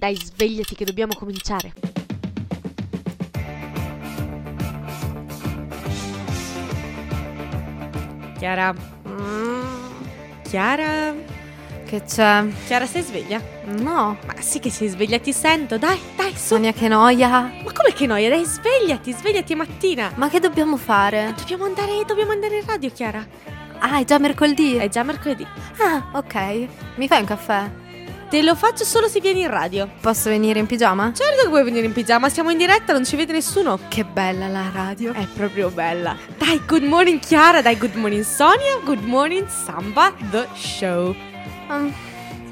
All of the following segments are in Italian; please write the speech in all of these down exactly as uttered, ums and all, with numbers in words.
Dai, svegliati che dobbiamo cominciare. Chiara. Mm. Chiara. Che c'è? Chiara, sei sveglia? No. Ma sì che sei sveglia, ti sento. Dai, dai, su. Sonia, che noia. Ma come che noia? Dai, svegliati, svegliati mattina. Ma che dobbiamo fare? Dobbiamo andare, dobbiamo andare in radio, Chiara. Ah, è già mercoledì? È già mercoledì. Ah, ok. Mi fai un caffè? Te lo faccio solo se vieni in radio. Posso venire in pigiama? Certo che puoi venire in pigiama, siamo in diretta, non ci vede nessuno. Che bella la radio. È proprio bella. Dai, good morning Chiara, dai, good morning Sonia, good morning Samba, the show. um,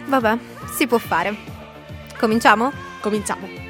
Vabbè, si può fare. Cominciamo? Cominciamo.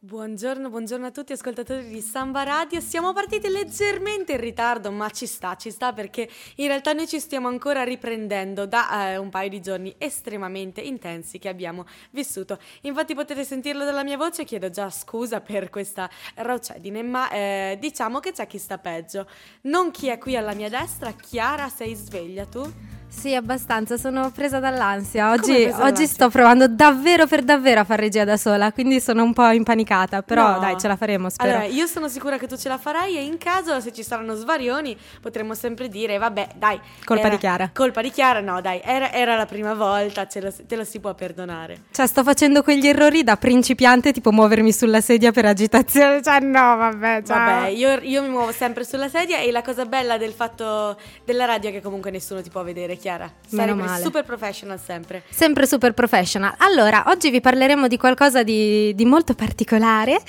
Buongiorno, buongiorno a tutti ascoltatori di Samba Radio. Siamo partiti leggermente in ritardo, ma ci sta, ci sta, perché in realtà noi ci stiamo ancora riprendendo da eh, un paio di giorni estremamente intensi che abbiamo vissuto. Infatti potete sentirlo dalla mia voce, chiedo già scusa per questa raucedine, ma eh, diciamo che c'è chi sta peggio. Non chi è qui alla mia destra. Chiara, sei sveglia tu? Sì, abbastanza, sono presa dall'ansia. Oggi, presa oggi dall'ansia? Sto provando davvero per davvero a far regia da sola, quindi sono un po' impanicata, però no. Dai, ce la faremo, spero. Allora, io sono sicura che tu ce la farai e in caso, se ci saranno svarioni, potremmo sempre dire, vabbè, dai. Colpa era, di Chiara. Colpa di Chiara, no, dai, era, era la prima volta, ce lo, te lo si può perdonare. Cioè, sto facendo quegli errori da principiante, tipo muovermi sulla sedia per agitazione, cioè no, vabbè, ciao. Vabbè, io, io mi muovo sempre sulla sedia e la cosa bella del fatto della radio è che comunque nessuno ti può vedere. Chiara, sarei super professional sempre. Sempre super professional. Allora, oggi vi parleremo di qualcosa di, di molto particolare,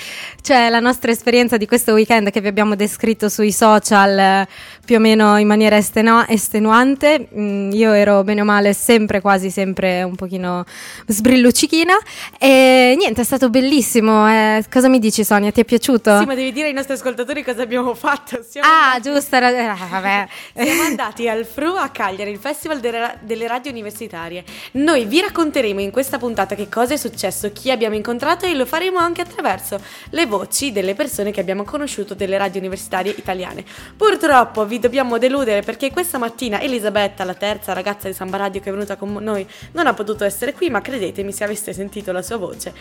cioè la nostra esperienza di questo weekend che vi abbiamo descritto sui social eh, più o meno in maniera estenu- estenuante. Mm, io ero bene o male sempre, quasi sempre un pochino sbrilluccichina e niente, è stato bellissimo. Eh, cosa mi dici Sonia, ti è piaciuto? Sì, ma devi dire ai nostri ascoltatori cosa abbiamo fatto. Siamo ah, andati... giusto, eh, vabbè. Siamo andati al F R U a Cagliari, il festival delle radio universitarie. Noi vi racconteremo in questa puntata che cosa è successo, chi abbiamo incontrato e lo faremo anche attraverso le voci delle persone che abbiamo conosciuto delle radio universitarie italiane. Purtroppo vi dobbiamo deludere perché questa mattina Elisabetta, la terza ragazza di Samba Radio che è venuta con noi, non ha potuto essere qui, ma credetemi, se aveste sentito la sua voce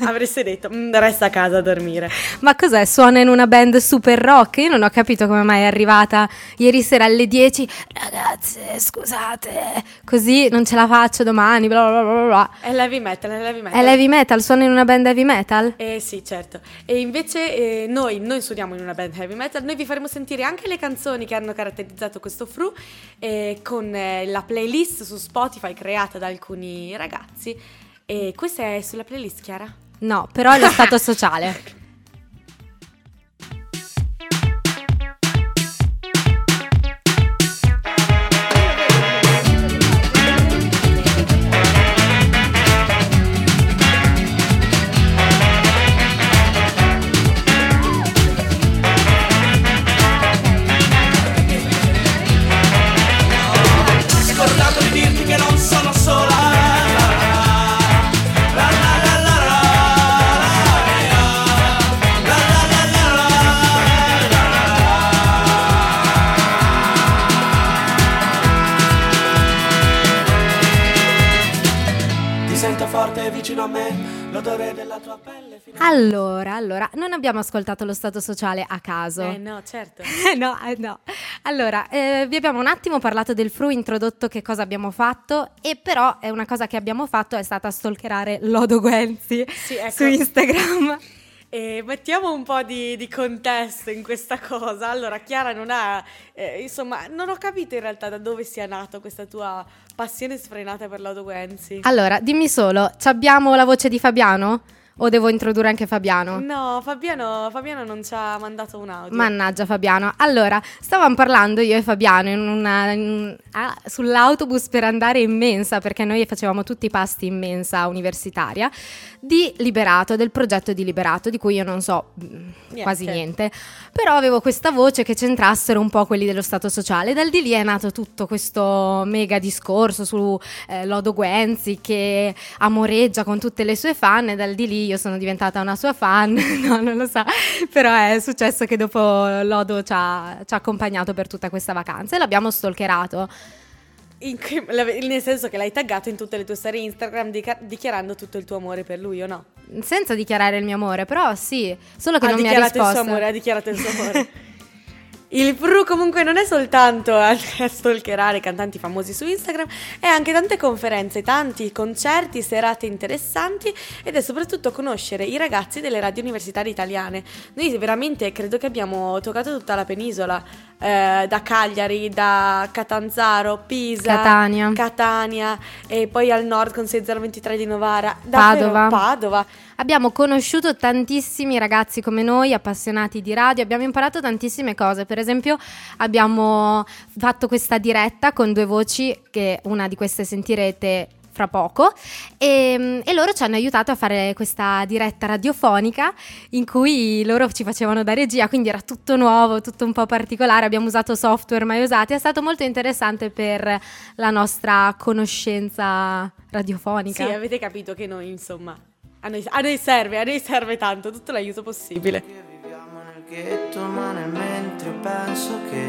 avreste detto resta a casa a dormire. Ma cos'è? Suona in una band super rock? Io non ho capito come mai è arrivata ieri sera alle dieci. Ragazze, scusate, così non ce la faccio domani, bla bla bla bla. È heavy metal, è heavy metal. È heavy metal, suona in una band heavy metal? Eh sì, certo. E invece eh, noi, noi suoniamo in una band heavy metal, noi vi faremo sentire anche le canzoni che hanno caratterizzato questo F R U eh, con eh, la playlist su Spotify creata da alcuni ragazzi. E questa è sulla playlist, Chiara? No, però è Lo Stato Sociale. Allora, allora, non abbiamo ascoltato Lo Stato Sociale a caso. Eh no, certo. no, eh, no. Allora, eh, vi abbiamo un attimo parlato del F R U, introdotto che cosa abbiamo fatto, e però è una cosa che abbiamo fatto è stata stalkerare Lodo Guenzi, sì, ecco, su Instagram. E mettiamo un po' di, di contesto in questa cosa. Allora, Chiara non ha, eh, insomma, non ho capito in realtà da dove sia nata questa tua passione sfrenata per Lodo Guenzi. Allora, dimmi solo, abbiamo la voce di Fabiano? O devo introdurre anche Fabiano? No, Fabiano, Fabiano non ci ha mandato un audio. Mannaggia Fabiano. Allora, stavamo parlando io e Fabiano in una, in, ah, sull'autobus per andare in mensa, perché noi facevamo tutti i pasti in mensa universitaria, di Liberato, del progetto di Liberato, di cui io non so niente. quasi niente. Però avevo questa voce che c'entrassero un po' quelli dello Stato Sociale. Dal di lì è nato tutto questo mega discorso su eh, Lodo Guenzi che amoreggia con tutte le sue fan, e dal di lì io sono diventata una sua fan, no, non lo so, però è successo che dopo Lodo ci ha, ci ha accompagnato per tutta questa vacanza e l'abbiamo stalkerato. In, nel senso che l'hai taggato in tutte le tue storie Instagram dica- dichiarando tutto il tuo amore per lui, o no? Senza dichiarare il mio amore, però sì, solo che ha non mi ha risposto. Il suo amore, ha dichiarato il suo amore. Il F R U comunque non è soltanto a stalkerare cantanti famosi su Instagram, è anche tante conferenze, tanti concerti, serate interessanti, ed è soprattutto conoscere i ragazzi delle radio universitarie italiane. Noi veramente credo che abbiamo toccato tutta la penisola, eh, da Cagliari, da Catanzaro, Pisa, Catania, Catania e poi al nord con sei zero due tre di Novara, Padova. Padova. Abbiamo conosciuto tantissimi ragazzi come noi, appassionati di radio, abbiamo imparato tantissime cose. Per esempio abbiamo fatto questa diretta con due voci, che una di queste sentirete fra poco, e, e loro ci hanno aiutato a fare questa diretta radiofonica in cui loro ci facevano da regia, quindi era tutto nuovo, tutto un po' particolare, abbiamo usato software mai usati, è stato molto interessante per la nostra conoscenza radiofonica. Sì, avete capito che noi insomma a noi, a noi serve, a noi serve tanto, tutto l'aiuto possibile. Ma nel mentre penso che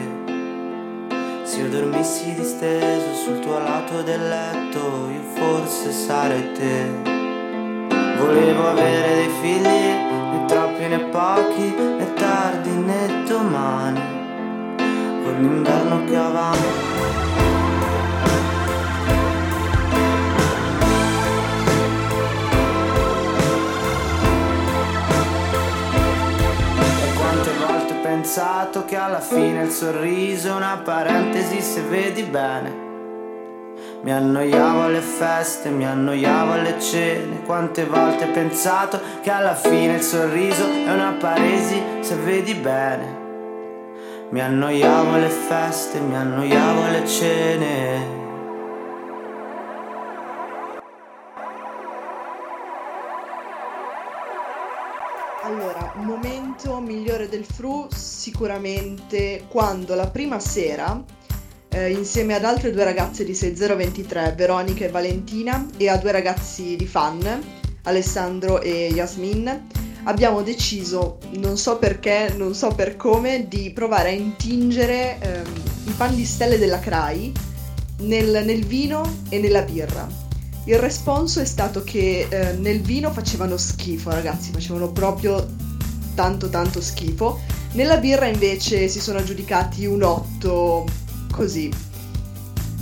se io dormissi disteso sul tuo lato del letto io forse sarei te. Volevo avere dei figli, né troppi né pochi, né tardi né domani, con l'inverno che avanti. Pensato che alla fine il sorriso è una parentesi se vedi bene. Mi annoiavo alle feste, mi annoiavo alle cene. Quante volte ho pensato che alla fine il sorriso è una parentesi se vedi bene. Mi annoiavo alle feste, mi annoiavo alle cene. Allora, momento migliore del F R U sicuramente quando la prima sera, eh, insieme ad altre due ragazze di sei zero due tre, Veronica e Valentina, e a due ragazzi di Fan, Alessandro e Yasmin, abbiamo deciso, non so perché, non so per come, di provare a intingere ehm, i pan di stelle della Crai nel, nel vino e nella birra. Il responso è stato che eh, nel vino facevano schifo, ragazzi, facevano proprio tanto tanto schifo. Nella birra invece si sono aggiudicati un otto, così.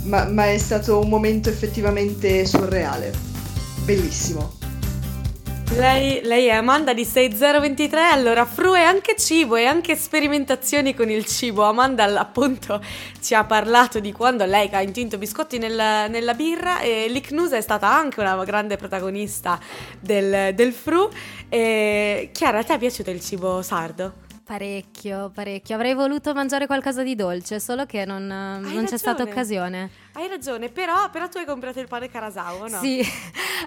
Ma, ma è stato un momento effettivamente surreale, bellissimo. Lei, lei è Amanda di sei zero due tre, allora F R U è anche cibo e anche sperimentazioni con il cibo. Amanda appunto ci ha parlato di quando lei ha intinto biscotti nel, nella birra, e l'Icnusa è stata anche una grande protagonista del, del F R U. E, Chiara, a te è piaciuto il cibo sardo? Parecchio, parecchio. Avrei voluto mangiare qualcosa di dolce, solo che non, non c'è stata occasione. Hai ragione, però, però tu hai comprato il pane Carasau, no? Sì,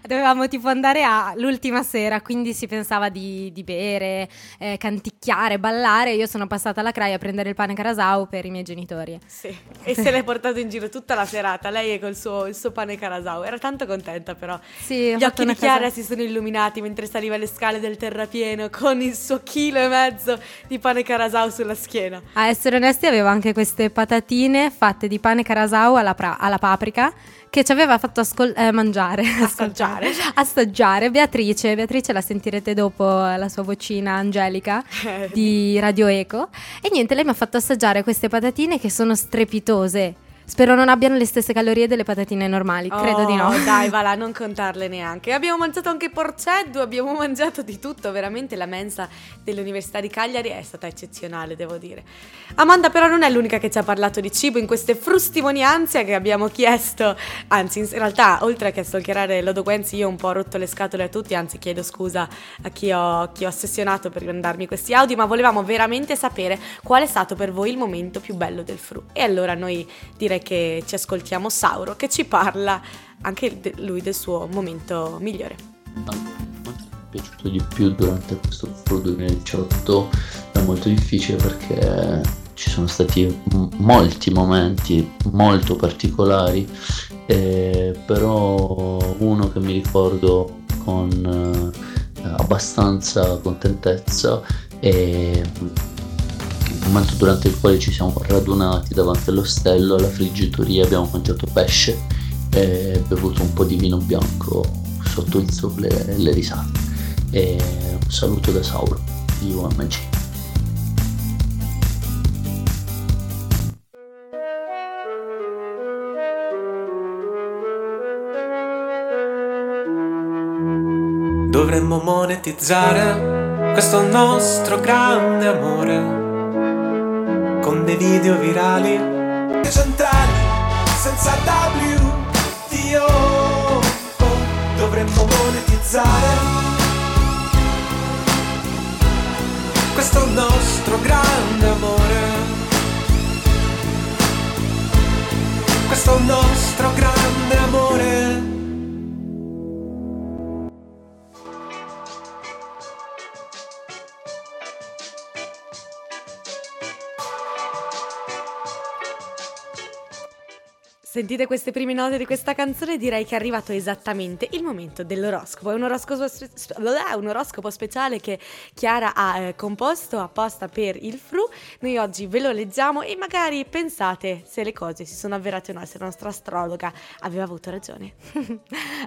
dovevamo tipo andare a l'ultima sera, quindi si pensava di, di bere, eh, canticchiare, ballare. Io sono passata alla Craia a prendere il pane Carasau per i miei genitori. Sì, e se l'hai portato in giro tutta la serata, lei è col suo, il suo pane Carasau. Era tanto contenta però. Sì, gli occhi di Chiara cosa... si sono illuminati mentre saliva le scale del terrapieno con il suo chilo e mezzo di pane Carasau sulla schiena. A essere onesti, avevo anche queste patatine fatte di pane Carasau alla, pra- alla paprika, che ci aveva fatto ascol- eh, mangiare assaggiare. assaggiare Beatrice Beatrice la sentirete dopo, la sua vocina angelica di Radio Eco. E niente, lei mi ha fatto assaggiare queste patatine che sono strepitose. Spero non abbiano le stesse calorie delle patatine normali, oh, credo di no. Dai, va là, non contarle neanche. Abbiamo mangiato anche porceddu, abbiamo mangiato di tutto, veramente la mensa dell'Università di Cagliari è stata eccezionale, devo dire. Amanda però non è l'unica che ci ha parlato di cibo in queste frustimonianze che abbiamo chiesto, anzi in realtà oltre che stalkerare Lodo Guenzi io ho un po' rotto le scatole a tutti, anzi chiedo scusa a chi ho, chi ho ossessionato per mandarmi questi audio, ma volevamo veramente sapere qual è stato per voi il momento più bello del F R U. E allora noi direi che ci ascoltiamo Sauro, che ci parla anche lui del suo momento migliore. Mi è piaciuto di più durante questo F R U duemiladiciotto, è molto difficile perché ci sono stati m- molti momenti molto particolari, eh, però uno che mi ricordo con eh, abbastanza contentezza, e il momento durante il quale ci siamo radunati davanti all'ostello, alla friggitoria, abbiamo mangiato pesce e bevuto un po' di vino bianco sotto il sole e le risate. E un saluto da Sauro di U M G. Dovremmo monetizzare questo nostro grande amore con dei video virali centrali senza W T O. Dovremmo monetizzare questo nostro grande amore, questo nostro grande amore. Sentite queste prime note di questa canzone, direi che è arrivato esattamente il momento dell'oroscopo. È un oroscopo, un oroscopo speciale che Chiara ha eh, composto apposta per il F R U. Noi oggi ve lo leggiamo e magari pensate se le cose si sono avverate o no, se la nostra astrologa aveva avuto ragione.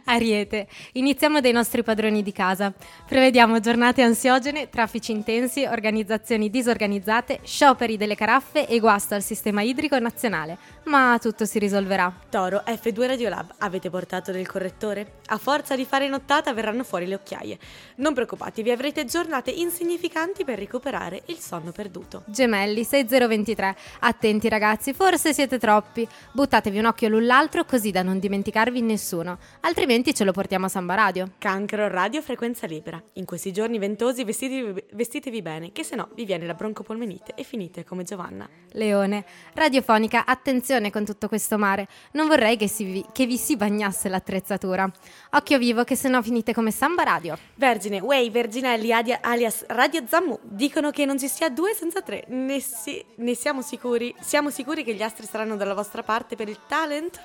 Ariete, iniziamo dai nostri padroni di casa. Prevediamo giornate ansiogene, traffici intensi, organizzazioni disorganizzate, scioperi delle caraffe e guasto al sistema idrico nazionale. Ma tutto si risolverà. Toro, F due Radiolab, avete portato del correttore? A forza di fare nottata verranno fuori le occhiaie. Non preoccupatevi, avrete giornate insignificanti per recuperare il sonno perduto. Gemelli, sei zero due tre, attenti ragazzi, forse siete troppi. Buttatevi un occhio l'un l'altro così da non dimenticarvi nessuno, altrimenti ce lo portiamo a Samba Radio. Cancro, Radio Frequenza Libera, in questi giorni ventosi vestitevi, vestitevi bene, che se no vi viene la broncopolmonite e finite come Giovanna. Leone, Radiofonica, attenzione con tutto questo mare. Non vorrei che, si, che vi si bagnasse l'attrezzatura. Occhio vivo che sennò finite come Samba Radio. Vergine, Wey, Verginelli alias Radio Zammù dicono che non ci sia due senza tre. Ne, si, ne siamo sicuri? Siamo sicuri che gli astri saranno dalla vostra parte per il talent?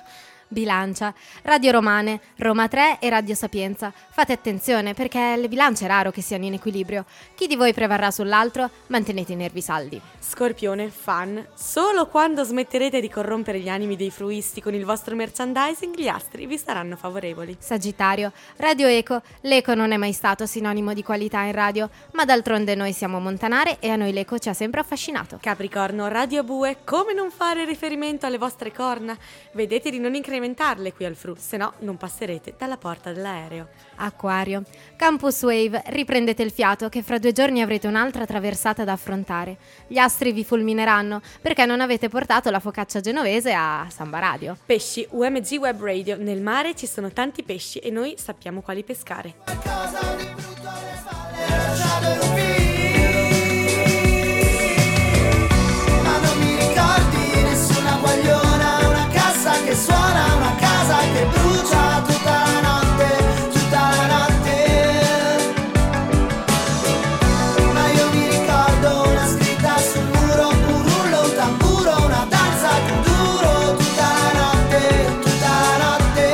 Bilancia, Radio Romane, Roma tre e Radio Sapienza. Fate attenzione perché le bilance è raro che siano in equilibrio. Chi di voi prevarrà sull'altro, mantenete i nervi saldi. Scorpione, Fan, solo quando smetterete di corrompere gli animi dei fruisti con il vostro merchandising, gli astri vi saranno favorevoli. Sagittario, Radio Eco, l'eco non è mai stato sinonimo di qualità in radio, ma d'altronde noi siamo montanare e a noi l'eco ci ha sempre affascinato. Capricorno, Radio Bue, come non fare riferimento alle vostre corna? Vedete di non incrementare qui al F R U, se no non passerete dalla porta dell'aereo. Acquario, Campus Wave, riprendete il fiato che fra due giorni avrete un'altra traversata da affrontare. Gli astri vi fulmineranno perché non avete portato la focaccia genovese a Samba Radio. Pesci, U M G Web Radio, nel mare ci sono tanti pesci e noi sappiamo quali pescare. Ma non mi ricordi nessuna guagliona, una cassa che suona, che brucia tutta la notte, tutta la notte. Ma io mi ricordo una scritta sul muro, un rullo, un tamburo, una danza che duro tutta la notte, tutta la notte.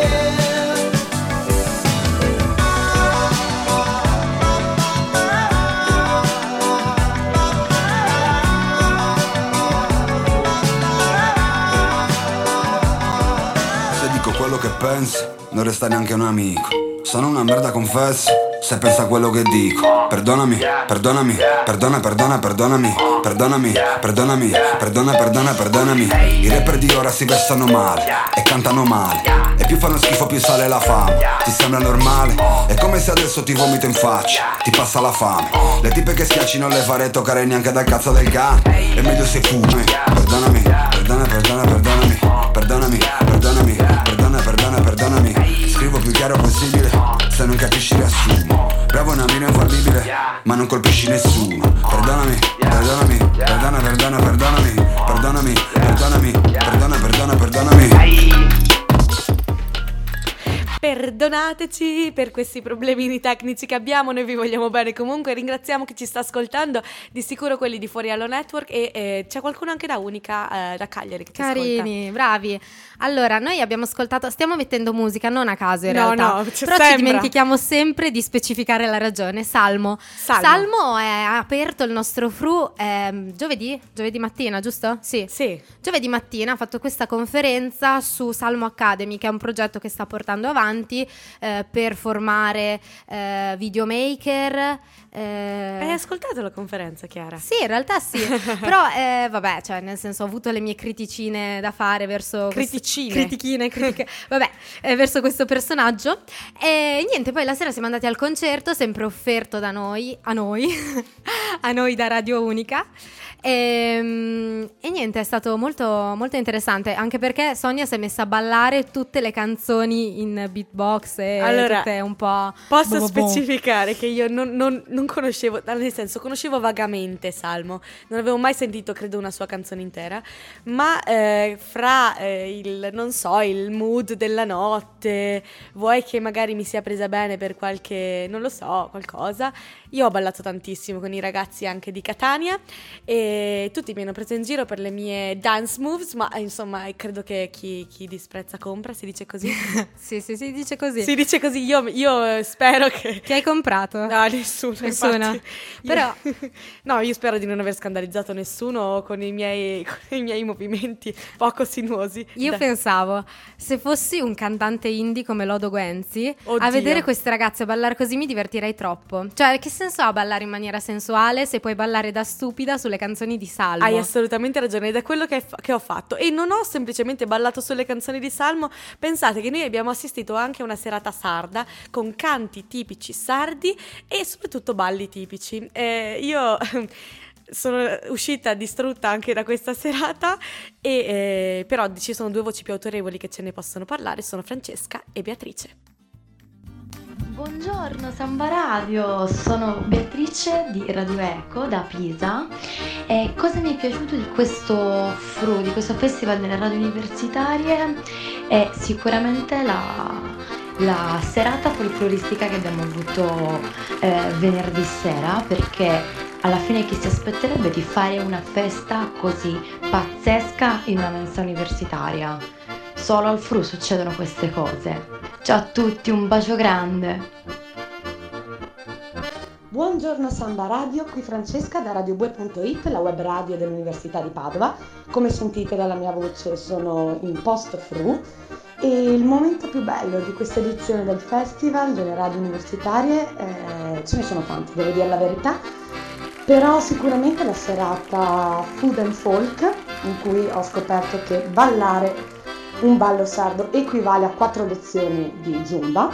Se dico quello che penso, non resta neanche un amico. Sono una merda, confesso, se pensa a quello che dico. Perdonami, perdonami, perdona, perdona, perdonami. Perdonami, perdonami, perdona, perdona, perdonami. I rapper di ora si vestono male e cantano male, e più fanno schifo più sale la fame. Ti sembra normale? È come se adesso ti vomito in faccia, ti passa la fame. Le tipe che schiacci non le farei toccare neanche dal cazzo del cane. È meglio se fumi. Perdonami, perdona, perdona, perdonami. Perdonami, perdonami, perdona, perdona, perdonami. Scrivo più chiaro possibile, se non capisci riassumo. Bravo, una mina infallibile, ma non colpisci nessuno. Perdonami, perdonami, perdona, perdona, perdonami. Perdonami, perdonami, perdona, perdona, perdonami. Perdonateci per questi problemini tecnici che abbiamo, noi vi vogliamo bene comunque, ringraziamo chi ci sta ascoltando, di sicuro quelli di Fuori Aula Network e eh, c'è qualcuno anche da Unica, eh, da Cagliari che ci ascolta. Carini, bravi. Allora, noi abbiamo ascoltato, stiamo mettendo musica non a caso in no, realtà, no, ci però sembra. Ci dimentichiamo sempre di specificare la ragione. Salmo. Salmo, Salmo è aperto il nostro F R U eh, giovedì, giovedì mattina, giusto? Sì. Sì. Giovedì mattina ha fatto questa conferenza su Salmo Academy, che è un progetto che sta portando avanti eh, per formare eh, videomaker. Eh... Hai ascoltato la conferenza, Chiara? Sì, in realtà sì, però eh, vabbè, cioè nel senso ho avuto le mie criticine da fare verso criticine, questo... critichine, critiche, vabbè, eh, verso questo personaggio e niente. Poi la sera siamo andati al concerto, sempre offerto da noi, a noi, a noi da Radio Unica. E, e niente, è stato molto, molto interessante, anche perché Sonia si è messa a ballare tutte le canzoni in beatbox e allora, tutte un po'. Posso specificare che io non, non, non conoscevo, nel senso conoscevo vagamente Salmo, non avevo mai sentito credo una sua canzone intera, ma eh, fra eh, il non so il mood della notte, vuoi che magari mi sia presa bene per qualche, non lo so, qualcosa, io ho ballato tantissimo con i ragazzi anche di Catania e tutti mi hanno preso in giro per le mie dance moves, ma insomma credo che chi, chi disprezza compra, si dice così. Sì, sì, si dice così. Si dice così, io, io spero che... Che hai comprato? No, nessuno. Nessuna. Io... Però... no, io spero di non aver scandalizzato nessuno con i miei, con i miei movimenti poco sinuosi. Io Dai. pensavo, se fossi un cantante indie come Lodo Guenzi, Oddio. a vedere queste ragazze ballare così mi divertirei troppo. Cioè, che senso ha ballare in maniera sensuale se puoi ballare da stupida sulle canzoni di Salmo? Hai assolutamente ragione, ed è quello che, che ho fatto. E non ho semplicemente ballato sulle canzoni di Salmo. Pensate che noi abbiamo assistito anche a una serata sarda con canti tipici sardi e soprattutto balli tipici. Eh, io sono uscita distrutta anche da questa serata e eh, però ci sono due voci più autorevoli che ce ne possono parlare, sono Francesca e Beatrice. Buongiorno Samba Radio, sono Beatrice di Radio Eco da Pisa. E cosa mi è piaciuto di questo F R U, di questo Festival delle Radio Universitarie? È sicuramente la, la serata folcloristica che abbiamo avuto eh, venerdì sera, perché alla fine chi si aspetterebbe di fare una festa così pazzesca in una mensa universitaria? Solo al F R U succedono queste cose. Ciao a tutti, un bacio grande. Buongiorno Samba Radio, qui Francesca da radio bue punto it, la web radio dell'Università di Padova. Come sentite dalla mia voce sono in post F R U e il momento più bello di questa edizione del festival delle radio universitarie, eh, ce ne sono tanti, devo dire la verità, però sicuramente la serata Food and Folk, in cui ho scoperto che ballare un ballo sardo equivale a quattro lezioni di Zumba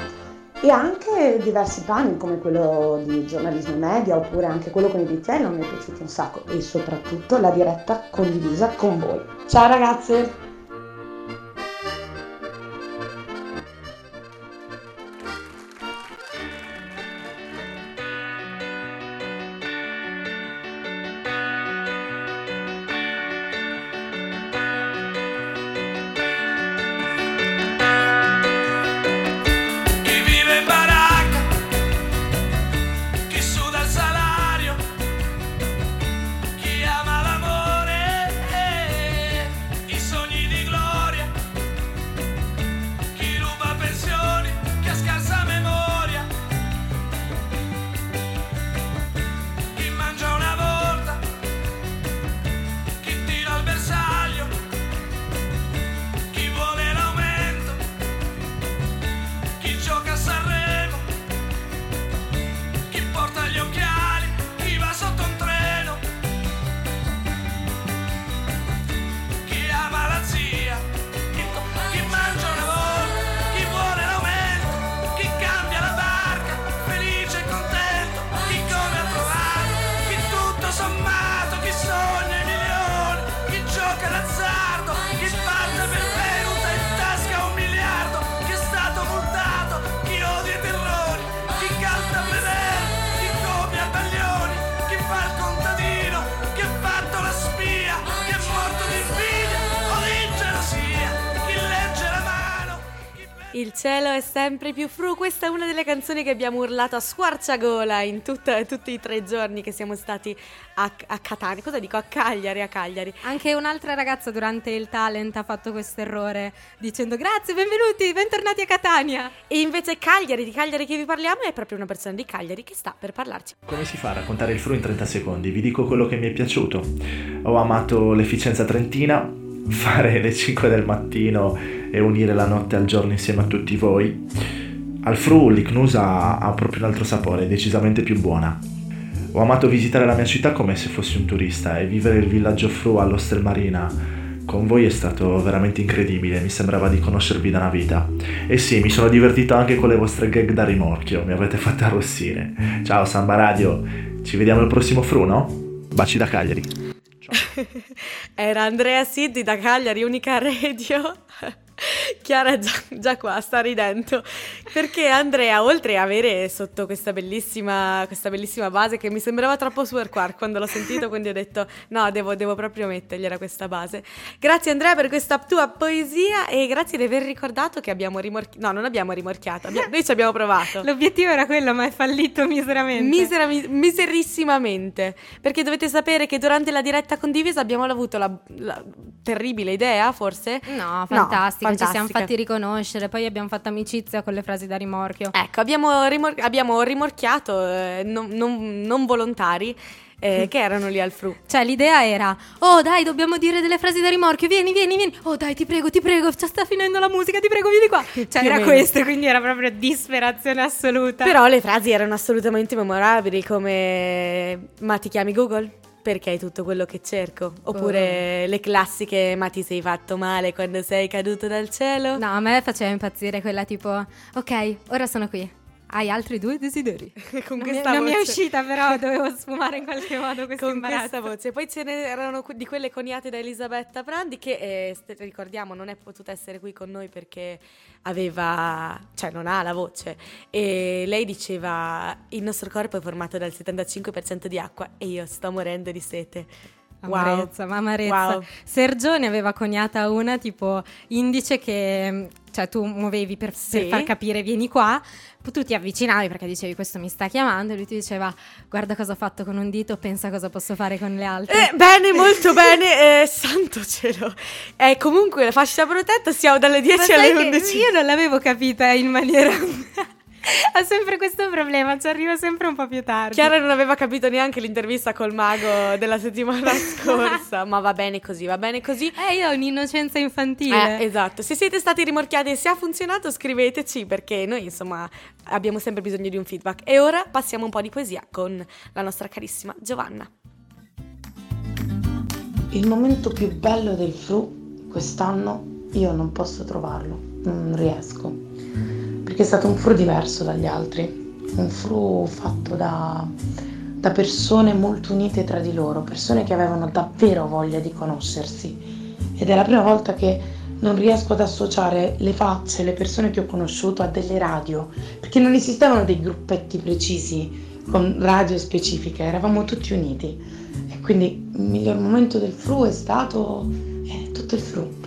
e anche diversi panel come quello di giornalismo media oppure anche quello con i vitelli, mi è piaciuto un sacco e soprattutto la diretta condivisa con voi. Ciao ragazze! Sonia Il cielo è sempre più fru, questa è una delle canzoni che abbiamo urlato a squarciagola in tutta, tutti i tre giorni che siamo stati a, a Catania, cosa dico? A Cagliari, a Cagliari. Anche un'altra ragazza durante il talent ha fatto questo errore dicendo grazie, benvenuti, bentornati a Catania. E invece Cagliari, di Cagliari che vi parliamo è proprio una persona di Cagliari che sta per parlarci. Come si fa a raccontare il fru in trenta secondi? Vi dico quello che mi è piaciuto. Ho amato l'efficienza trentina, fare le cinque del mattino e unire la notte al giorno insieme a tutti voi. Al F R U l'Icnusa ha proprio un altro sapore, decisamente più buona. Ho amato visitare la mia città come se fossi un turista e vivere il villaggio F R U all'Ostelmarina con voi è stato veramente incredibile, mi sembrava di conoscervi da una vita. E sì, mi sono divertito anche con le vostre gag da rimorchio, mi avete fatto arrossire. Ciao Samba Radio, ci vediamo al prossimo F R U, no? Baci da Cagliari. Era Andrea Siddi da Cagliari, Unica Radio. Chiara già, già qua sta ridendo perché Andrea, oltre a avere sotto questa bellissima, questa bellissima base che mi sembrava troppo Superquark quando l'ho sentito, quindi ho detto no, devo, devo proprio mettergliela questa base. Grazie Andrea per questa tua poesia e grazie di aver ricordato che abbiamo rimorchiato. No, non abbiamo rimorchiato, abbiamo, noi ci abbiamo provato. L'obiettivo era quello ma è fallito miseramente. Misera, mis- miserissimamente, perché dovete sapere che durante la diretta condivisa abbiamo avuto la, la terribile idea, forse? No, fantastico. No. Fantastica. Ci siamo fatti riconoscere, poi abbiamo fatto amicizia con le frasi da rimorchio. Ecco, abbiamo, rimor- abbiamo rimorchiato eh, non, non, non volontari eh, che erano lì al F R U. Cioè l'idea era, oh dai dobbiamo dire delle frasi da rimorchio, vieni, vieni, vieni, oh dai ti prego, ti prego, ci sta finendo la musica, ti prego vieni qua. Cioè più era meno. Questo, quindi era proprio disperazione assoluta. Però le frasi erano assolutamente memorabili come ma ti chiami Google? Perché è tutto quello che cerco. Oppure oh. le classiche, ma ti sei fatto male quando sei caduto dal cielo? No, a me faceva impazzire quella tipo, ok, ora sono qui, hai altri due desideri. Con non questa mi, voce. Non mi è uscita però, dovevo sfumare in qualche modo questo con imbarazzo. Questa voce. Poi ce n'erano di quelle coniate da Elisabetta Brandi che, eh, ricordiamo, non è potuta essere qui con noi perché aveva, cioè non ha la voce, e lei diceva il nostro corpo è formato dal settantacinque per cento di acqua e io sto morendo di sete. Amarezza, wow. Ma amarezza. Wow. Sergione aveva coniata una tipo indice che, cioè tu muovevi per, sì. per far capire vieni qua, tu ti avvicinavi perché dicevi questo mi sta chiamando e lui ti diceva guarda cosa ho fatto con un dito, pensa cosa posso fare con le altre. Eh, bene, molto bene, eh, santo cielo. Eh, comunque la fascia protetta siamo dalle dieci ma alle undici. Io non l'avevo capita in maniera... Ha sempre questo problema, ci arriva sempre un po' più tardi. Chiara non aveva capito neanche l'intervista col mago della settimana scorsa. Ma va bene così, va bene così. Eh, io ho un'innocenza infantile. Eh, esatto. Se siete stati rimorchiati e se ha funzionato, scriveteci perché noi, insomma, abbiamo sempre bisogno di un feedback. E ora passiamo un po' di poesia con la nostra carissima Giovanna. Il momento più bello del F R U quest'anno io non posso trovarlo, non riesco. Perché è stato un F R U diverso dagli altri, un F R U fatto da, da persone molto unite tra di loro, persone che avevano davvero voglia di conoscersi ed è la prima volta che non riesco ad associare le facce, le persone che ho conosciuto a delle radio, perché non esistevano dei gruppetti precisi con radio specifiche, eravamo tutti uniti e quindi il miglior momento del F R U è stato eh, tutto il F R U.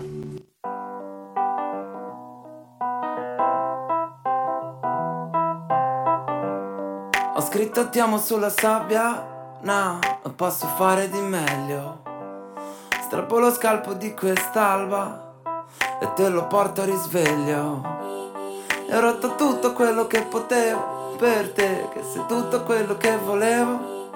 Ho scritto ti amo sulla sabbia, no, non posso fare di meglio. Strappo lo scalpo di quest'alba e te lo porto a risveglio. E ho rotto tutto quello che potevo per te, che sei tutto quello che volevo.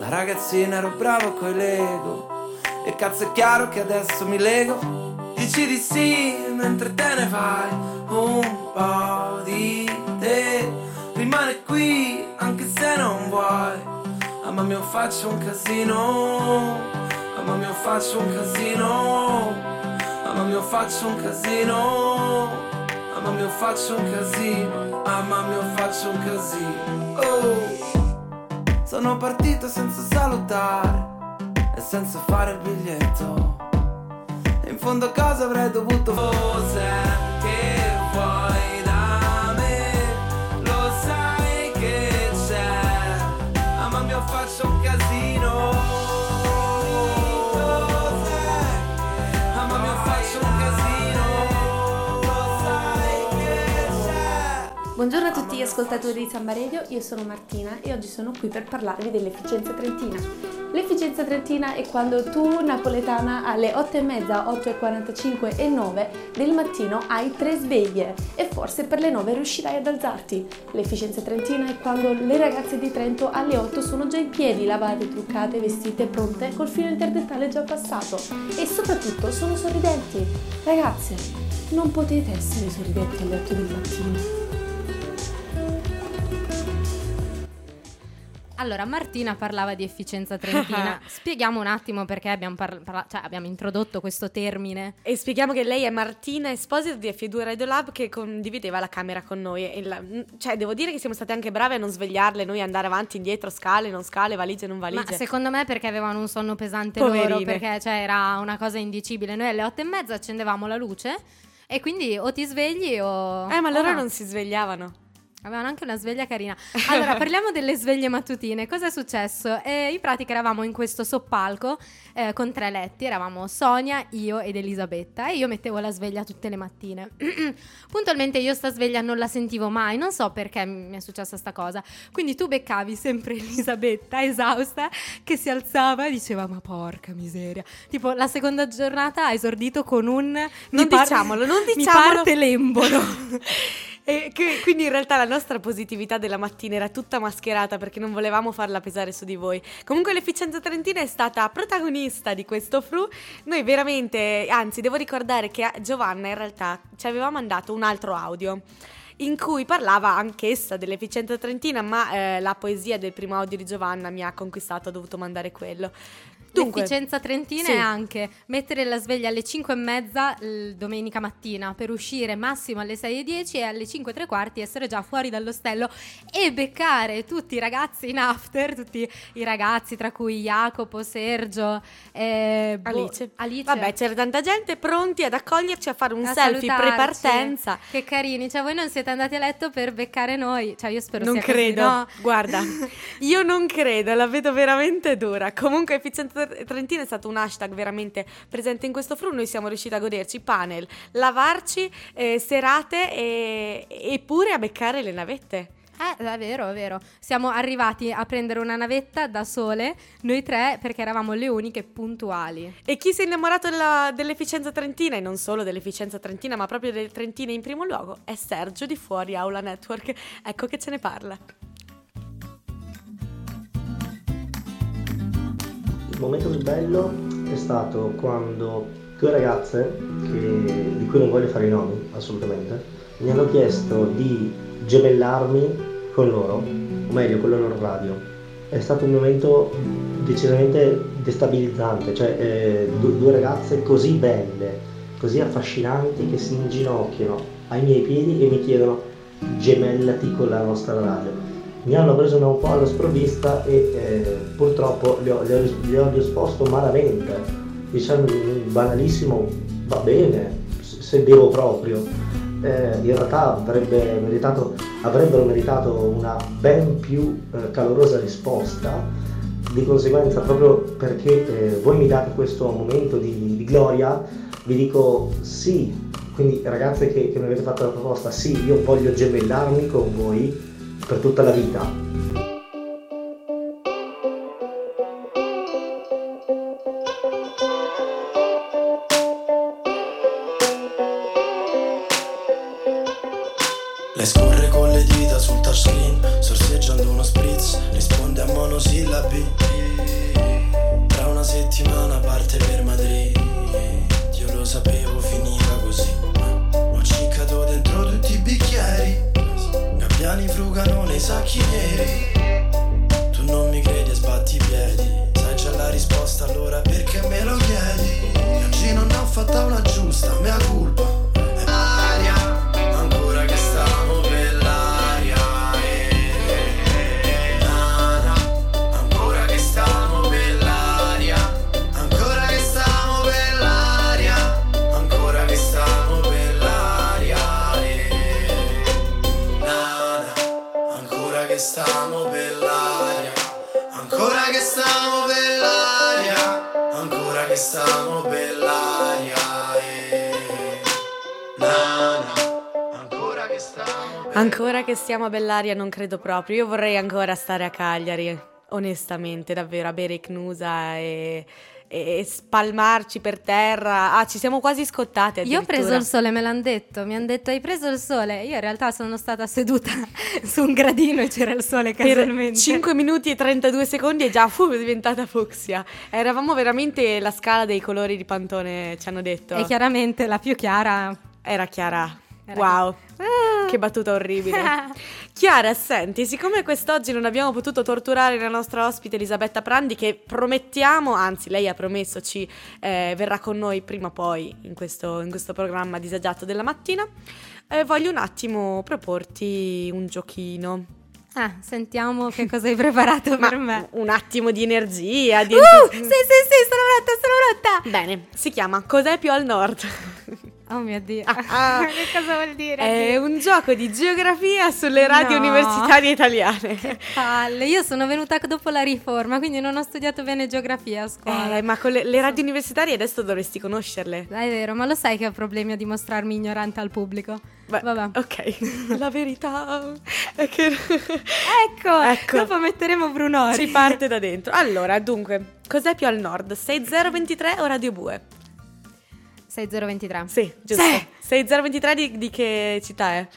Da ragazzina ero bravo coi Lego e cazzo è chiaro che adesso mi lego. Dici di sì mentre te ne vai, un po' di te rimane qui anche se non vuoi. Amma mio faccio un casino, amma mio faccio un casino, amma mio faccio un casino, amma mio faccio un casino, amma mio faccio un casino. Oh. Sono partito senza salutare e senza fare il biglietto. E in fondo a casa avrei dovuto forse. Faccio un casino, cos'è? Mamma mia faccio un casino, lo sai che Buongiorno a tutti gli ascoltatori di Samba Radio, io sono Martina e oggi sono qui per parlarvi dell'efficienza trentina. L'efficienza trentina è quando tu, napoletana, alle otto e mezza, otto e quarantacinque e nove del mattino hai tre sveglie e forse per le nove riuscirai ad alzarti. L'efficienza trentina è quando le ragazze di Trento alle otto sono già in piedi, lavate, truccate, vestite, pronte, col filo interdettale già passato e soprattutto sono sorridenti. Ragazze, non potete essere sorridenti alle otto del mattino. Allora, Martina parlava di efficienza trentina. Spieghiamo un attimo perché abbiamo, parla- parla- cioè abbiamo introdotto questo termine. E spieghiamo che lei è Martina Esposito di F due Radiolab, che condivideva la camera con noi. E la- cioè, devo dire che siamo state anche brave a non svegliarle, noi andare avanti, indietro, scale, non scale, valigie, non valigie. Ma secondo me perché avevano un sonno pesante. Poverine. Loro, perché cioè, era una cosa indicibile. Noi alle otto e mezza accendevamo la luce e quindi o ti svegli o... Eh, ma loro oh, no. non si svegliavano. Avevano anche una sveglia carina. Allora, parliamo delle sveglie mattutine. Cosa è successo? Eh, in pratica eravamo in questo soppalco eh, con tre letti. Eravamo Sonia, io ed Elisabetta. E io mettevo la sveglia tutte le mattine. Puntualmente io sta sveglia non la sentivo mai. Non so perché mi è successa sta cosa. Quindi tu beccavi sempre Elisabetta, esausta, che si alzava e diceva ma porca miseria. Tipo la seconda giornata ha esordito con un... Non par- diciamolo, non diciamolo. Mi parte l'embolo. E che, quindi in realtà la nostra positività della mattina era tutta mascherata perché non volevamo farla pesare su di voi. Comunque l'efficienza trentina è stata protagonista di questo F R U. Noi veramente, anzi devo ricordare che Giovanna in realtà ci aveva mandato un altro audio in cui parlava anch'essa dell'efficienza trentina, ma eh, la poesia del primo audio di Giovanna mi ha conquistato, ho dovuto mandare quello. Dunque, l'efficienza trentina sì. è anche mettere la sveglia alle cinque e mezza l- domenica mattina per uscire massimo alle sei e dieci e alle cinque e tre quarti essere già fuori dall'ostello e beccare tutti i ragazzi in after, tutti i ragazzi tra cui Jacopo, Sergio, eh, Alice. Bo- Alice. Vabbè, c'era tanta gente pronti ad accoglierci, a fare un a selfie pre-partenza. Che carini, cioè voi non siete andati a letto per beccare noi, cioè io spero non sia credo. Così. No, guarda, io non credo, la vedo veramente dura. Comunque efficienza trentina è stato un hashtag veramente presente in questo F R U. Noi siamo riusciti a goderci panel, lavarci, eh, serate e, e pure a beccare le navette. Eh, è vero, è vero. Siamo arrivati a prendere una navetta da sole, noi tre, perché eravamo le uniche puntuali. E chi si è innamorato della, dell'efficienza trentina, e non solo dell'efficienza trentina, ma proprio del Trentino in primo luogo, è Sergio di Fuori Aula Network. Ecco che ce ne parla. Il momento più bello è stato quando due ragazze, che, di cui non voglio fare i nomi assolutamente, mi hanno chiesto di gemellarmi con loro, o meglio con la loro radio. È stato un momento decisamente destabilizzante, cioè eh, due, due ragazze così belle, così affascinanti, che si inginocchiano ai miei piedi e mi chiedono gemellati con la nostra radio. Mi hanno preso un po' alla sprovvista e eh, purtroppo li ho, li, ho, li ho risposto malamente, diciamo banalissimo, va bene, se devo proprio. Eh, in realtà avrebbe meritato, avrebbero meritato una ben più eh, calorosa risposta, di conseguenza proprio perché eh, voi mi date questo momento di, di gloria, vi dico sì, quindi ragazze che, che mi avete fatto la proposta, sì, io voglio gemellarmi con voi per tutta la vita. Lei scorre con le dita sul touchscreen, sorseggiando uno spritz, risponde a monosillabi. Tra una settimana parte per Madrid, io lo sapevo finiva così. Ho ciccato dentro tutti i bicchieri, Gabbiani frugano nei sacchi neri. Tu non mi credi e sbatti i piedi, sai già la risposta allora perché me lo chiedi? E oggi non ne ho fatta una giusta, mea colpa. È aria, ancora che stavo per l'aria. Nana, ancora che stavo per l'aria. Ancora che stavo per l'aria. Ancora che stavo per l'aria. Ancora che stiamo per l'aria, ancora che stiamo per l'aria, ancora che stiamo per l'aria, eh. Nana, ancora che Ancora che stiamo a Bellaria non credo proprio, io vorrei ancora stare a Cagliari, onestamente, davvero, a bere Cnusa e... e spalmarci per terra. Ah, ci siamo quasi scottate. Io ho preso il sole, me l'hanno detto. Mi hanno detto hai preso il sole. Io in realtà sono stata seduta su un gradino e c'era il sole casualmente. Per cinque minuti e trentadue secondi e già fu diventata fucsia. Eravamo veramente la scala dei colori di Pantone, ci hanno detto. E chiaramente la più chiara era Chiara. Era wow. Ah. Che battuta orribile. Chiara, senti, siccome quest'oggi non abbiamo potuto torturare la nostra ospite Elisabetta Prandi, che promettiamo, anzi lei ha promesso, ci eh, verrà con noi prima o poi in questo, in questo programma disagiato della mattina, eh, voglio un attimo proporti un giochino. Ah, sentiamo che cosa hai preparato per me. Un attimo di energia di uh, entus- Sì, sì, sì, sono rotta, sono rotta. Bene, si chiama Cos'è più al nord? Oh mio Dio, ah, ah. Che cosa vuol dire? È Dio? Un gioco di geografia sulle radio no. universitarie italiane. Che palle, io sono venuta dopo la riforma, quindi non ho studiato bene geografia a scuola. Eh, ma con le, le radio universitarie adesso dovresti conoscerle. È vero, ma lo sai che ho problemi a dimostrarmi ignorante al pubblico? Beh, vabbè. Ok, la verità è che... ecco, ecco, dopo metteremo Brunori. Si parte da dentro. Allora, dunque, cos'è più al nord? sei zero due tre o Radio Bue? sei zero due tre. Sì, giusto. Sì. sei zero due tre di, di che città è?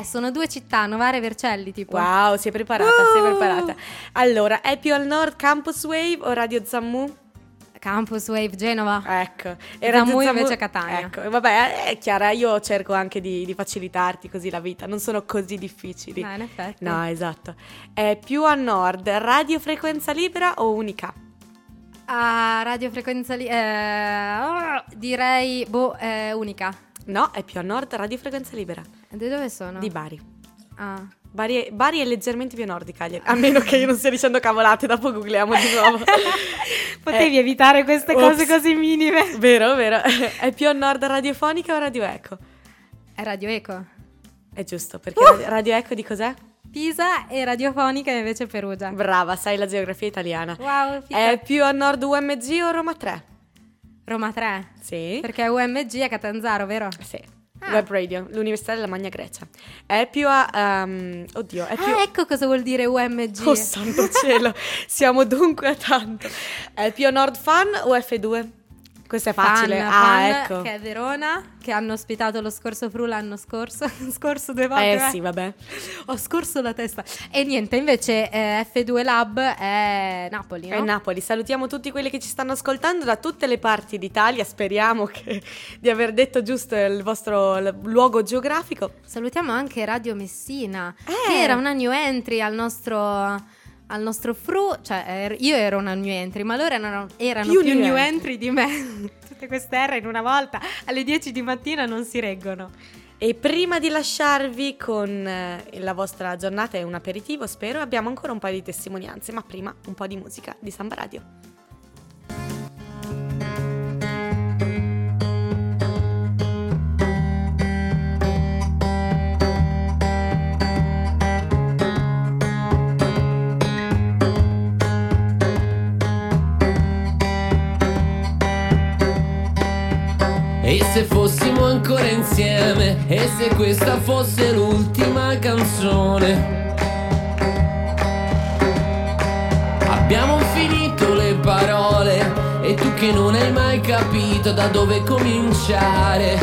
Eh, sono due città, Novara e Vercelli, tipo. Wow, sei preparata, uh! sei preparata. Allora, è più al nord Campus Wave o Radio Zammù? Campus Wave Genova. Ecco. E Zammù invece Catania. Ecco, vabbè, è Chiara, io cerco anche di, di facilitarti così la vita, non sono così difficili. No, in effetti. No, esatto. È più a nord Radio Frequenza Libera o Unica? A Radio Frequenza Libera, eh, direi boh, eh, Unica. No, è più a nord Radio Frequenza Libera. Di dove sono? Di Bari. Ah. Bari è, Bari è leggermente più a nord di Cagliari. A meno che io non stia dicendo cavolate, dopo googliamo di nuovo. Potevi eh. evitare queste Ops. cose così minime. Vero, vero. È più a nord Radiofonica o Radio Eco? È Radio Eco. È giusto, perché uh. Radio Eco di cos'è? Pisa e Radiofonica invece Perugia. Brava, sai la geografia italiana. Wow, figa. È più a nord U M G o Roma tre? Roma tre? Sì. Perché U M G è Catanzaro, vero? Sì. Ah. Web Radio, l'Università della Magna Grecia. È più a... Um, oddio, è più... Ah, ecco cosa vuol dire U M G. Oh, santo cielo. Siamo dunque a tanto. È più a nord Fan o F due? Questo è facile. Fan, ah, Fan, ecco. Che è Verona, che hanno ospitato lo scorso F R U l'anno scorso. Scorso due volte. Eh, eh sì, vabbè. Ho scorso la testa. E niente, invece eh, F due Lab è Napoli, no? È Napoli. Salutiamo tutti quelli che ci stanno ascoltando da tutte le parti d'Italia. Speriamo che, di aver detto giusto il vostro l- luogo geografico. Salutiamo anche Radio Messina, eh. che era una new entry al nostro... al nostro F R U, cioè io ero una new entry, ma loro erano, erano più, più new entry. entry di me. Tutte queste R in una volta alle dieci di mattina non si reggono. E prima di lasciarvi con la vostra giornata e un aperitivo, spero, abbiamo ancora un paio di testimonianze, ma prima un po' di musica di Samba Radio. E se fossimo ancora insieme, e se questa fosse l'ultima canzone. Abbiamo finito le parole, e tu che non hai mai capito da dove cominciare.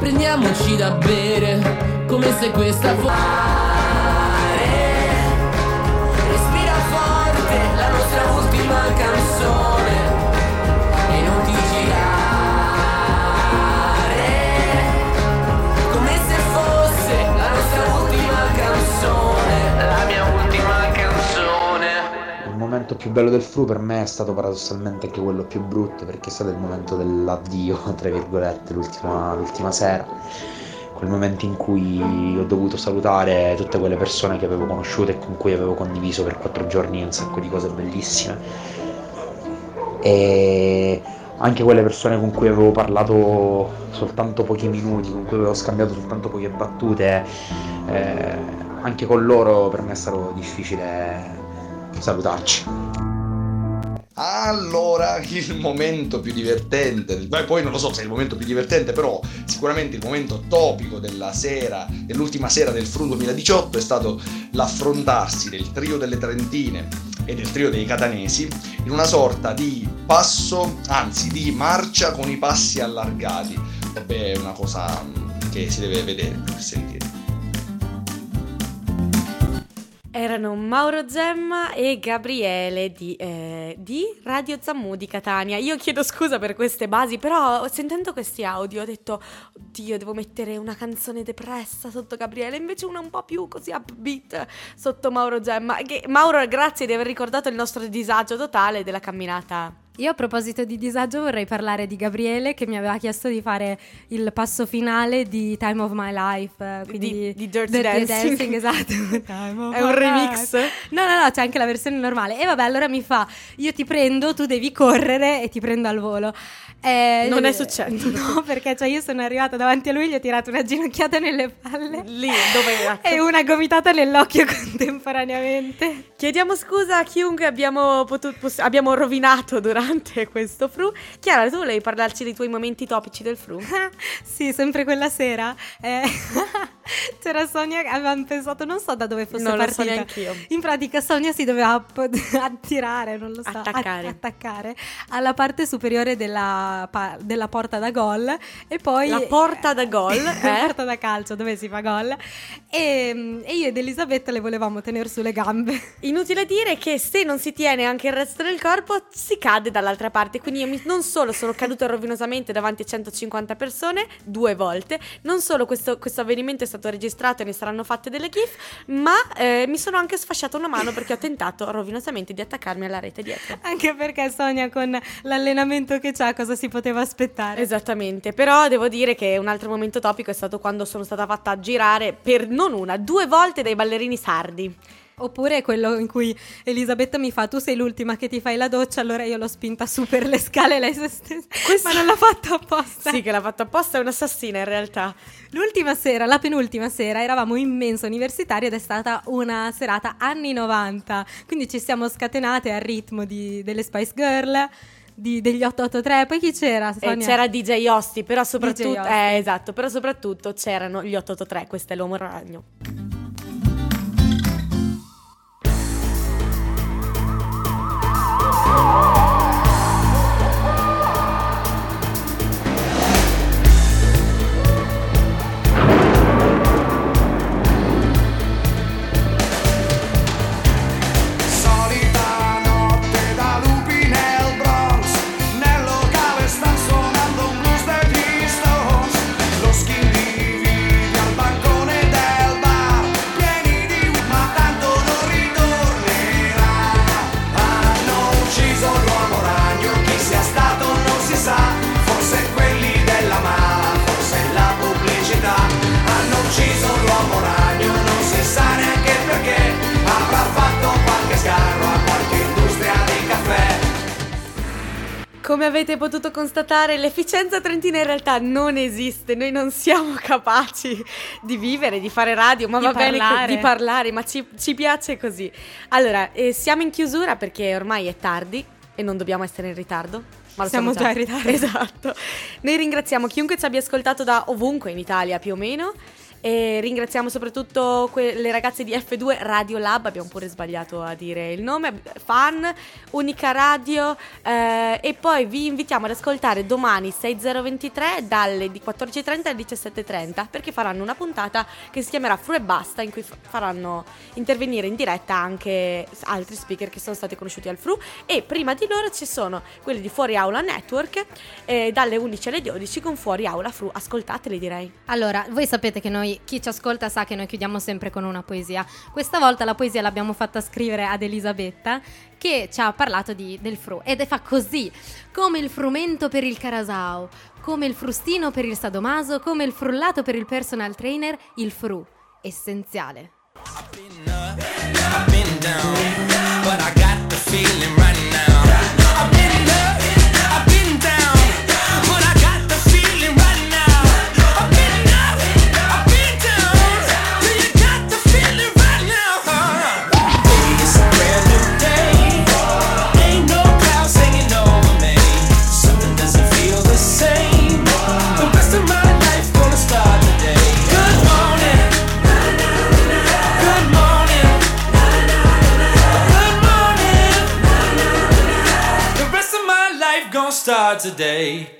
Prendiamoci da bere, come se questa fosse... Respira forte la nostra ultima canzone. Il momento più bello del F R U per me è stato paradossalmente anche quello più brutto, perché è stato il momento dell'addio, tra virgolette, l'ultima, l'ultima sera, quel momento in cui ho dovuto salutare tutte quelle persone che avevo conosciuto e con cui avevo condiviso per quattro giorni un sacco di cose bellissime, e anche quelle persone con cui avevo parlato soltanto pochi minuti, con cui avevo scambiato soltanto poche battute, eh, anche con loro per me è stato difficile salutarci. Allora, il momento più divertente, beh, poi non lo so se è il momento più divertente, però sicuramente il momento topico della sera, dell'ultima sera del F R U duemiladiciotto è stato l'affrontarsi del trio delle Trentine e del trio dei Catanesi in una sorta di passo, anzi di marcia con i passi allargati. Vabbè, è una cosa che si deve vedere più che sentire. Erano Mauro Gemma e Gabriele di, eh, di Radio Zammù di Catania. Io chiedo scusa per queste basi, però sentendo questi audio ho detto oddio, devo mettere una canzone depressa sotto Gabriele, invece una un po' più così upbeat sotto Mauro Gemma. Che, Mauro, grazie di aver ricordato il nostro disagio totale della camminata. Io a proposito di disagio vorrei parlare di Gabriele che mi aveva chiesto di fare il passo finale di Time of My Life, quindi di, di Dirty, Dirty Dancing, Dancing esatto. Time è un remix? No, no, no, c'è anche la versione normale. E vabbè, allora mi fa, io ti prendo, tu devi correre e ti prendo al volo. Eh, non è successo. No, perché cioè io sono arrivata davanti a lui, gli ho tirato una ginocchiata nelle palle lì dove e una gomitata nell'occhio contemporaneamente. Chiediamo scusa a chiunque abbiamo, potu- poss- abbiamo rovinato durante questo F R U. Chiara, tu volevi parlarci dei tuoi momenti topici del F R U? Sì, sempre quella sera eh, c'era Sonia, avevamo pensato, non so da dove fosse non partita, non lo so neanch'io. In pratica Sonia si doveva app- attirare, non lo so, attaccare. Att- attaccare alla parte superiore della della porta da gol e poi la porta da gol eh? La porta da calcio dove si fa gol e, e io ed Elisabetta le volevamo tenere sulle gambe. Inutile dire che se non si tiene anche il resto del corpo si cade dall'altra parte, quindi io mi, non solo sono caduta rovinosamente davanti a centocinquanta persone due volte, non solo questo, questo avvenimento è stato registrato e ne saranno fatte delle gif, ma eh, mi sono anche sfasciata una mano perché ho tentato rovinosamente di attaccarmi alla rete dietro, anche perché Sonia con l'allenamento che c'ha cosa si poteva aspettare. Esattamente, però devo dire che un altro momento topico è stato quando sono stata fatta girare per non una, due volte dai ballerini sardi. Oppure quello in cui Elisabetta mi fa tu sei l'ultima che ti fai la doccia, allora io l'ho spinta su per le scale lei se stessa. Questa... ma non l'ha fatto apposta. Sì che l'ha fatto apposta, è un'assassina in realtà. L'ultima sera, la penultima sera, eravamo in mensa universitaria ed è stata una serata anni novanta, quindi ci siamo scatenate al ritmo di, delle Spice Girls, Di, degli otto otto tre, poi chi c'era? Sonia? Eh, c'era D J Osti, però soprattutto D J Osti. Eh, esatto, però soprattutto c'erano gli otto otto tre, questo è l'uomo ragno. Come avete potuto constatare, l'efficienza trentina in realtà non esiste, noi non siamo capaci di vivere, di fare radio, ma di va parlare. bene di parlare, ma ci, ci piace così. Allora, eh, siamo in chiusura perché ormai è tardi e non dobbiamo essere in ritardo. Ma siamo, siamo già in ritardo. Esatto. Noi ringraziamo chiunque ci abbia ascoltato da ovunque in Italia più o meno. E ringraziamo soprattutto que- le ragazze di F due Radiolab, abbiamo pure sbagliato a dire il nome, Fan, Unica Radio eh, e poi vi invitiamo ad ascoltare domani sei zero due tre dalle quattordici e trenta alle diciassette e trenta perché faranno una puntata che si chiamerà F R U e Basta, in cui f- faranno intervenire in diretta anche altri speaker che sono stati conosciuti al F R U e prima di loro ci sono quelli di Fuori Aula Network eh, dalle undici alle dodici con Fuori Aula F R U, ascoltateli direi. Allora, voi sapete che noi chi ci ascolta sa che noi chiudiamo sempre con una poesia. Questa volta la poesia l'abbiamo fatta scrivere ad Elisabetta che ci ha parlato di, del F R U ed è fa così: come il frumento per il carasau, come il frustino per il sadomaso, come il frullato per il personal trainer, il F R U essenziale. House. today.